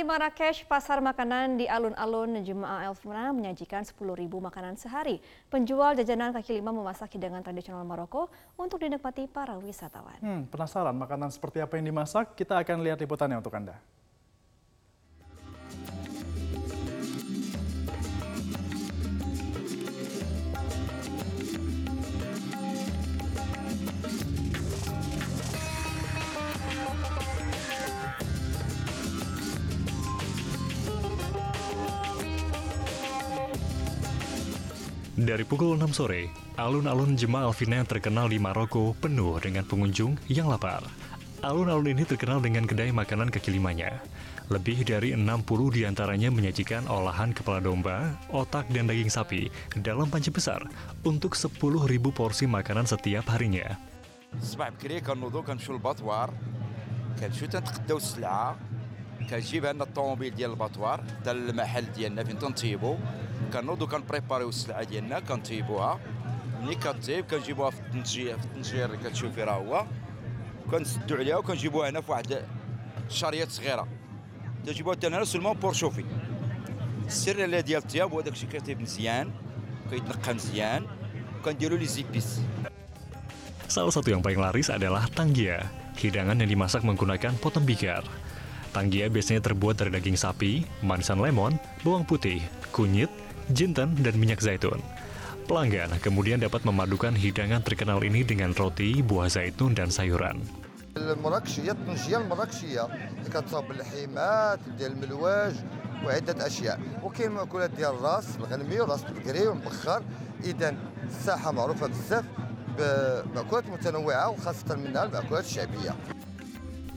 di Marrakesh, pasar makanan di alun-alun Jemaa el-Fna menyajikan 10.000 makanan sehari. Penjual jajanan kaki lima memasak hidangan tradisional Maroko untuk dinikmati para wisatawan. Penasaran makanan seperti apa yang dimasak? Kita akan lihat liputannya untuk Anda. Dari pukul 6 sore, alun-alun Jemaa el-Fna yang terkenal di Maroko penuh dengan pengunjung yang lapar. Alun-alun ini terkenal dengan kedai makanan kaki limanya. Lebih dari 60 diantaranya menyajikan olahan kepala domba, otak, dan daging sapi dalam panci besar untuk 10.000 porsi makanan setiap harinya. كنوضو كنبريباريو السلعه ديالنا كنطيبوها ملي كطيب كنجيبوها في الطنجير اللي كتشوفي راه هو كنسدو عليها وكنجيبوها هنا في واحد الشاريات صغيره كنجيبوها حتى هنا سولمون بور شوفي السر اللي ديال الطياب هو داكشي كيطيب مزيان كيتنقى مزيان وكنديروا لي زيبيس. Salah satu yang paling laris adalah tanggia, hidangan yang dimasak menggunakan pot tembikar. Tanggia biasanya terbuat dari daging sapi, manisan lemon, bawang putih, kunyit, jinten, dan minyak zaitun. Pelanggan kemudian dapat memadukan hidangan terkenal ini dengan roti, buah zaitun, dan sayuran.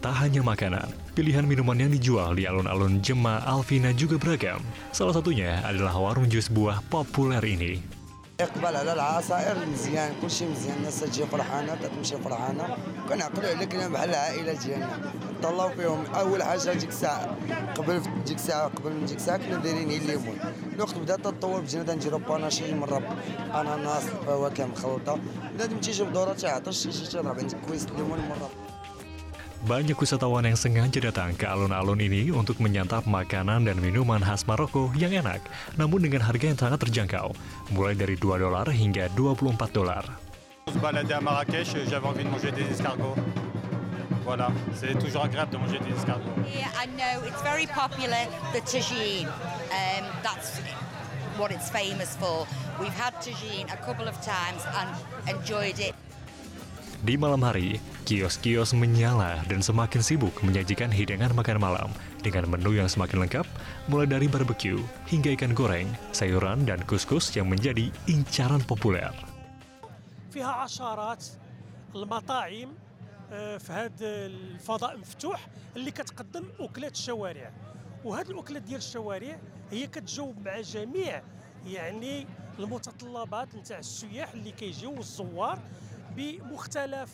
Tak hanya makanan, pilihan minuman yang dijual di alun-alun Jemaa el-Fna juga beragam. Salah satunya adalah warung jus buah populer ini. Banyak wisatawan yang sengaja datang ke alun-alun ini untuk menyantap makanan dan minuman khas Maroko yang enak, namun dengan harga yang sangat terjangkau, mulai dari $2 hingga $24. Di malam hari, kios-kios menyala dan semakin sibuk menyajikan hidangan makan malam dengan menu yang semakin lengkap, mulai dari barbeque hingga ikan goreng, sayuran, dan kuskus yang menjadi incaran populer. Fiha asharat al-mata'im fi hada al-fada' maftuh اللي كتقدم أكلات الشوارع. وهاد الأكلات ديال الشوارع هي كتجاوب مع جميع يعني المتطلبات نتاع السياح اللي كيجيو والزوار بمختلف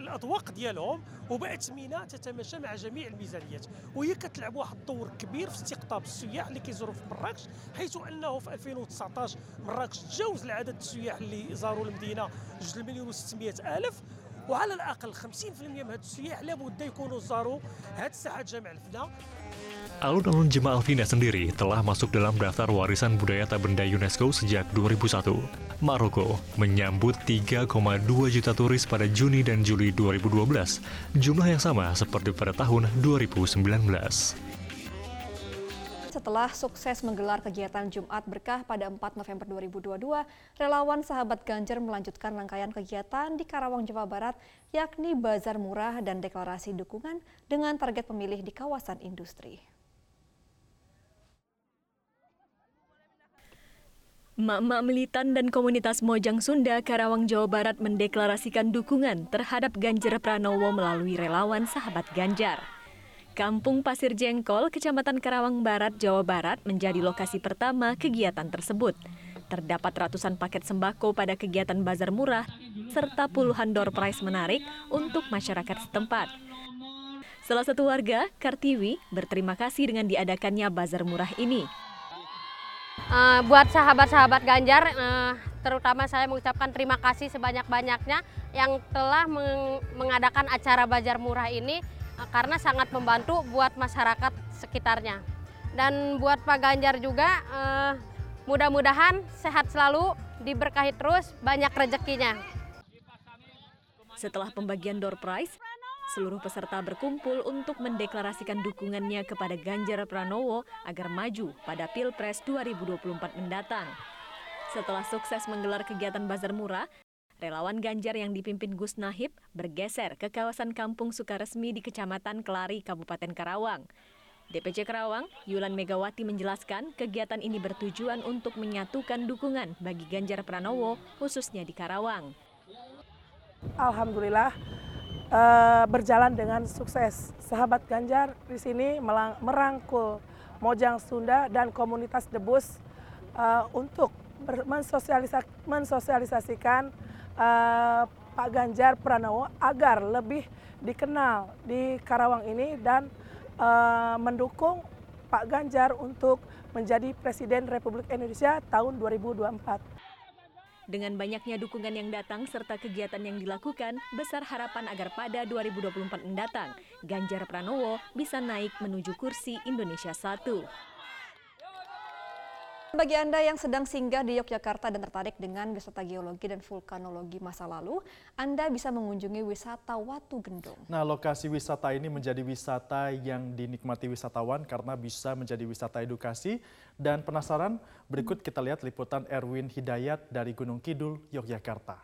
الأذواق ديالهم وبأثمنة تتماشى مع جميع الميزانيات، وهي كتلعب واحد الدور كبير في استقطاب السياح اللي كيزوروا في مراكش، حيث أنه في 2019 مراكش تجاوز العدد السياح اللي زاروا المدينة 2,600,000، وعلى الأقل 50% من هاد السياح لابد يكونوا زاروا هاد الساحة جامع الفنا. Alun-alun Jemaa el-Fna sendiri telah masuk dalam daftar warisan budaya tak benda UNESCO sejak 2001. Maroko menyambut 3,2 juta turis pada Juni dan Juli 2012, jumlah yang sama seperti pada tahun 2019. Setelah sukses menggelar kegiatan Jumat Berkah pada 4 November 2022, relawan Sahabat Ganjar melanjutkan rangkaian kegiatan di Karawang, Jawa Barat, yakni bazar murah dan deklarasi dukungan dengan target pemilih di kawasan industri. Emak-emak militan dan komunitas Mojang Sunda Karawang, Jawa Barat mendeklarasikan dukungan terhadap Ganjar Pranowo melalui relawan Sahabat Ganjar. Kampung Pasir Jengkol, Kecamatan Karawang Barat, Jawa Barat menjadi lokasi pertama kegiatan tersebut. Terdapat ratusan paket sembako pada kegiatan bazar murah serta puluhan door prize menarik untuk masyarakat setempat. Salah satu warga, Kartiwi, berterima kasih dengan diadakannya bazar murah ini. Buat sahabat-sahabat Ganjar, terutama saya mengucapkan terima kasih sebanyak-banyaknya yang telah mengadakan acara bazar murah ini karena sangat membantu buat masyarakat sekitarnya. Dan buat Pak Ganjar juga, mudah-mudahan sehat selalu, diberkahi terus, banyak rezekinya. Setelah pembagian door prize, seluruh peserta berkumpul untuk mendeklarasikan dukungannya kepada Ganjar Pranowo agar maju pada Pilpres 2024 mendatang. Setelah sukses menggelar kegiatan bazar murah, relawan Ganjar yang dipimpin Gus Nahib bergeser ke kawasan Kampung Sukaresmi di Kecamatan Kelari, Kabupaten Karawang. DPC Karawang, Yulan Megawati menjelaskan kegiatan ini bertujuan untuk menyatukan dukungan bagi Ganjar Pranowo khususnya di Karawang. Alhamdulillah, berjalan dengan sukses. Sahabat Ganjar di sini merangkul Mojang Sunda dan komunitas Debus untuk mensosialisasikan Pak Ganjar Pranowo agar lebih dikenal di Karawang ini dan mendukung Pak Ganjar untuk menjadi Presiden Republik Indonesia tahun 2024. Dengan banyaknya dukungan yang datang serta kegiatan yang dilakukan, besar harapan agar pada 2024 mendatang, Ganjar Pranowo bisa naik menuju kursi Indonesia 1. Bagi Anda yang sedang singgah di Yogyakarta dan tertarik dengan wisata geologi dan vulkanologi masa lalu, Anda bisa mengunjungi wisata Watu Gendong. Nah, lokasi wisata ini menjadi wisata yang dinikmati wisatawan karena bisa menjadi wisata edukasi. Dan penasaran? Berikut kita lihat liputan Erwin Hidayat dari Gunung Kidul, Yogyakarta.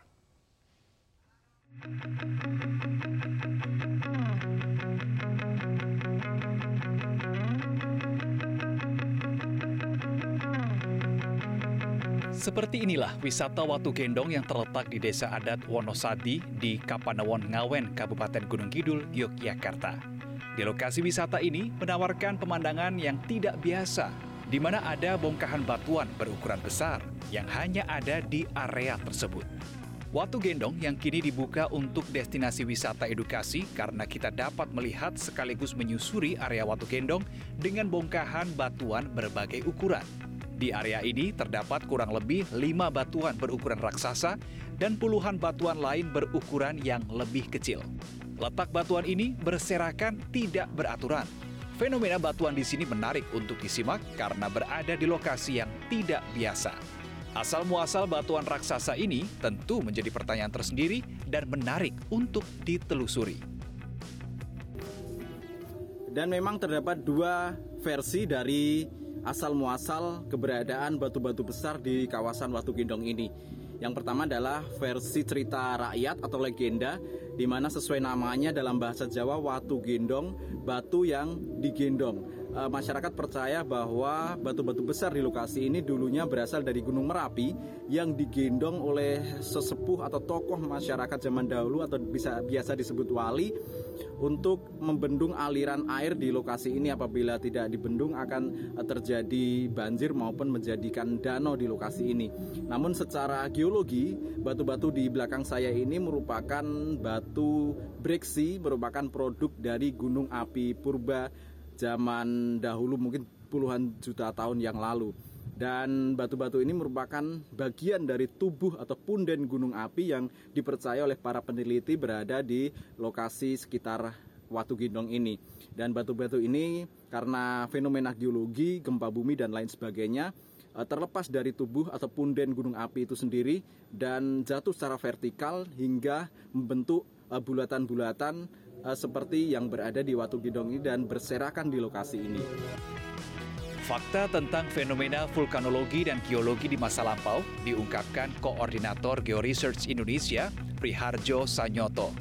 Seperti inilah wisata Watu Gendong yang terletak di desa adat Wonosadi di Kapanewon Ngawen, Kabupaten Gunung Kidul, Yogyakarta. Di lokasi wisata ini menawarkan pemandangan yang tidak biasa, di mana ada bongkahan batuan berukuran besar yang hanya ada di area tersebut. Watu Gendong yang kini dibuka untuk destinasi wisata edukasi karena kita dapat melihat sekaligus menyusuri area Watu Gendong dengan bongkahan batuan berbagai ukuran. Di area ini terdapat kurang lebih 5 batuan berukuran raksasa dan puluhan batuan lain berukuran yang lebih kecil. Letak batuan ini berserakan tidak beraturan. Fenomena batuan di sini menarik untuk disimak karena berada di lokasi yang tidak biasa. Asal-muasal batuan raksasa ini tentu menjadi pertanyaan tersendiri dan menarik untuk ditelusuri. Dan memang terdapat 2 versi dari asal-muasal keberadaan batu-batu besar di kawasan Watu Gendong ini. Yang pertama adalah versi cerita rakyat atau legenda, di mana sesuai namanya dalam bahasa Jawa, Watu Gendong, batu yang digendong. Masyarakat percaya bahwa batu-batu besar di lokasi ini dulunya berasal dari Gunung Merapi yang digendong oleh sesepuh atau tokoh masyarakat zaman dahulu atau biasa disebut wali untuk membendung aliran air di lokasi ini. Apabila tidak dibendung akan terjadi banjir maupun menjadikan danau di lokasi ini. Namun secara geologi, batu-batu di belakang saya ini merupakan batu breksi, merupakan produk dari gunung api purba zaman dahulu, mungkin puluhan juta tahun yang lalu. Dan batu-batu ini merupakan bagian dari tubuh atau punden gunung api yang dipercaya oleh para peneliti berada di lokasi sekitar Watu Gendong ini. Dan batu-batu ini karena fenomena geologi, gempa bumi dan lain sebagainya, terlepas dari tubuh atau punden gunung api itu sendiri dan jatuh secara vertikal hingga membentuk bulatan-bulatan seperti yang berada di Watu Gendong ini dan berserakan di lokasi ini. Fakta tentang fenomena vulkanologi dan geologi di masa lampau diungkapkan Koordinator Geo-Research Indonesia, Priharjo Sanyoto.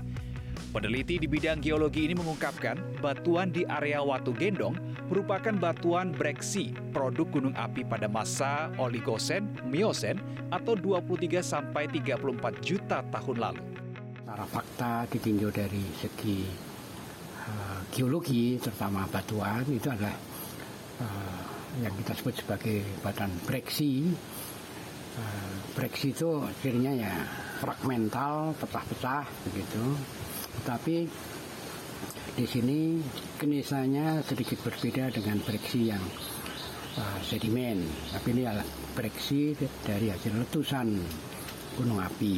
Peneliti di bidang geologi ini mengungkapkan batuan di area Watu Gendong merupakan batuan breksi, produk gunung api pada masa Oligosen, Miosen atau 23 sampai 34 juta tahun lalu. Secara fakta ditinjau dari segi geologi, terutama batuan, itu adalah yang kita sebut sebagai batuan breksi. Breksi itu cirinya ya fragmental, pecah-pecah begitu. Tapi di sini kenisanya sedikit berbeda dengan breksi yang sedimen. Tapi ini adalah breksi dari hasil letusan gunung api.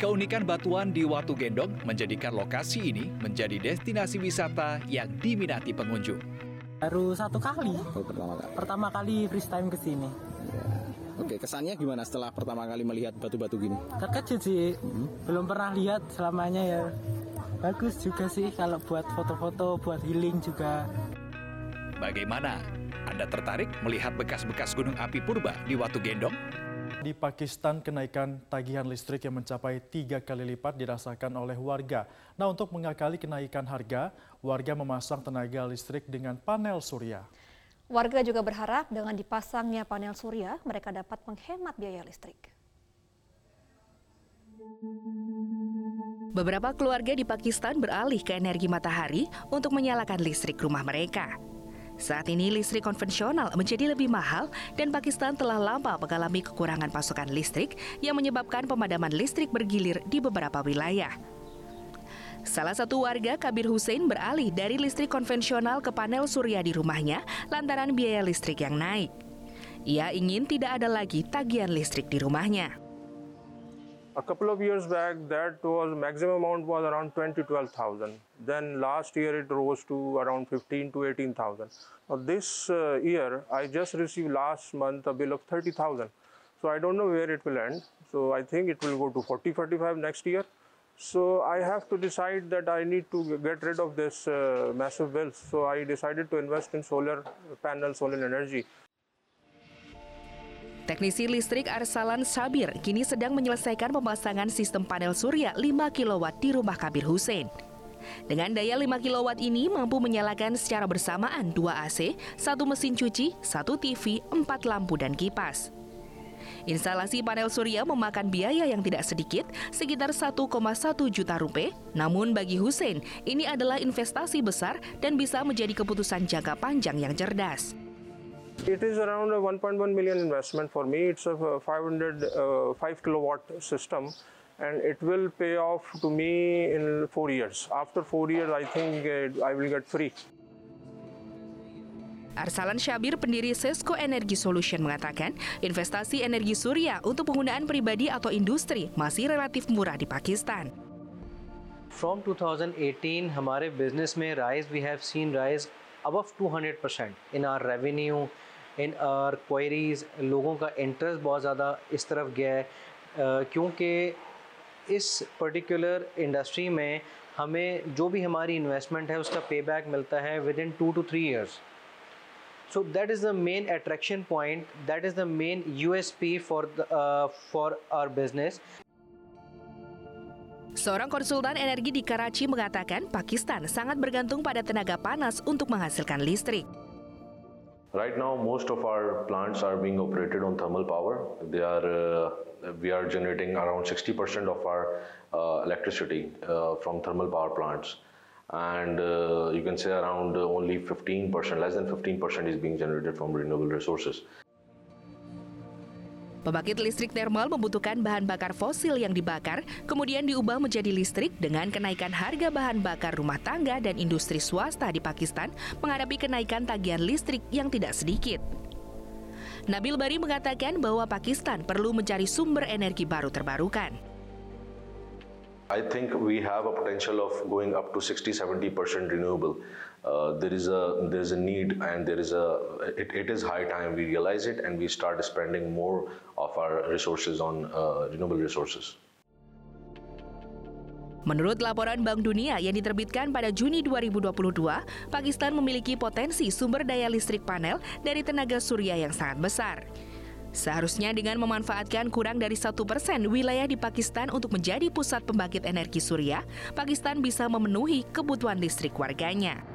Keunikan batuan di Watu Gendong menjadikan lokasi ini menjadi destinasi wisata yang diminati pengunjung. Baru satu kali. Oh, pertama kali first time ke sini. Ya. Oke, kesannya gimana setelah pertama kali melihat batu-batu gini? Terkejut sih, belum pernah lihat selamanya ya. Bagus juga sih kalau buat foto-foto, buat healing juga. Bagaimana? Anda tertarik melihat bekas-bekas gunung api purba di Watu Gendong? Di Pakistan, kenaikan tagihan listrik yang mencapai 3 kali lipat dirasakan oleh warga. Nah, untuk mengakali kenaikan harga, warga memasang tenaga listrik dengan panel surya. Warga juga berharap dengan dipasangnya panel surya, mereka dapat menghemat biaya listrik. Beberapa keluarga di Pakistan beralih ke energi matahari untuk menyalakan listrik rumah mereka. Saat ini listrik konvensional menjadi lebih mahal dan Pakistan telah lama mengalami kekurangan pasokan listrik yang menyebabkan pemadaman listrik bergilir di beberapa wilayah. Salah satu warga, Kabir Hussain, beralih dari listrik konvensional ke panel surya di rumahnya lantaran biaya listrik yang naik. Ia ingin tidak ada lagi tagihan listrik di rumahnya. A couple of years back, that was maximum amount was around 20,000 to 12,000. Then last year it rose to around 15,000 to 18,000. This year, I just received last month a bill of 30,000. So I don't know where it will end. So I think it will go to 40,000 to 45,000 next year. So I have to decide that I need to get rid of this massive bill. So I decided to invest in solar panels, solar energy. Teknisi listrik Arsalan Sabir kini sedang menyelesaikan pemasangan sistem panel surya 5 kW di rumah Kabir Hussain. Dengan daya 5 kW ini mampu menyalakan secara bersamaan 2 AC, 1 mesin cuci, 1 TV, 4 lampu dan kipas. Instalasi panel surya memakan biaya yang tidak sedikit, sekitar 1,1 juta rupiah. Namun bagi Hussain, ini adalah investasi besar dan bisa menjadi keputusan jangka panjang yang cerdas. It is around a 1.1 million investment for me. It's a 5 kilowatt system and it will pay off to me in 4 years. After 4 years, I think I will get free. Arsalan Sabir, pendiri SESCO Energy Solution, mengatakan investasi energi surya untuk penggunaan pribadi atau industri masih relatif murah di Pakistan. From 2018, हमारे business में rise, we have seen rise above 200% in our revenue, in our queries. लोगों का interest बहुत ज़्यादा इस तरफ गया है क्योंकि इस particular industry में हमें जो भी हमारी investment है उसका payback मिलता है within 2 to 3 years. So that is the main attraction point. That is the main USP for our business. Seorang konsultan energi di Karachi mengatakan Pakistan sangat bergantung pada tenaga panas untuk menghasilkan listrik. Right now, most of our plants are being operated on thermal power. We are generating around 60% of our electricity from thermal power plants. And you can say around only 15%, less than 15% is being generated from renewable resources. Pembangkit listrik thermal membutuhkan bahan bakar fosil yang dibakar, kemudian diubah menjadi listrik. Dengan kenaikan harga bahan bakar rumah tangga dan industri swasta di Pakistan menghadapi kenaikan tagihan listrik yang tidak sedikit. Nabil Bari mengatakan bahwa Pakistan perlu mencari sumber energi baru terbarukan. I think we have a potential of going up to 60-70% renewable. There is a need, and it is high time we realize it and we start spending more of our resources on renewable resources. Menurut laporan Bank Dunia yang diterbitkan pada Juni 2022, Pakistan memiliki potensi sumber daya listrik panel dari tenaga surya yang sangat besar. Seharusnya dengan memanfaatkan kurang dari 1% wilayah di Pakistan untuk menjadi pusat pembangkit energi surya, Pakistan bisa memenuhi kebutuhan listrik warganya.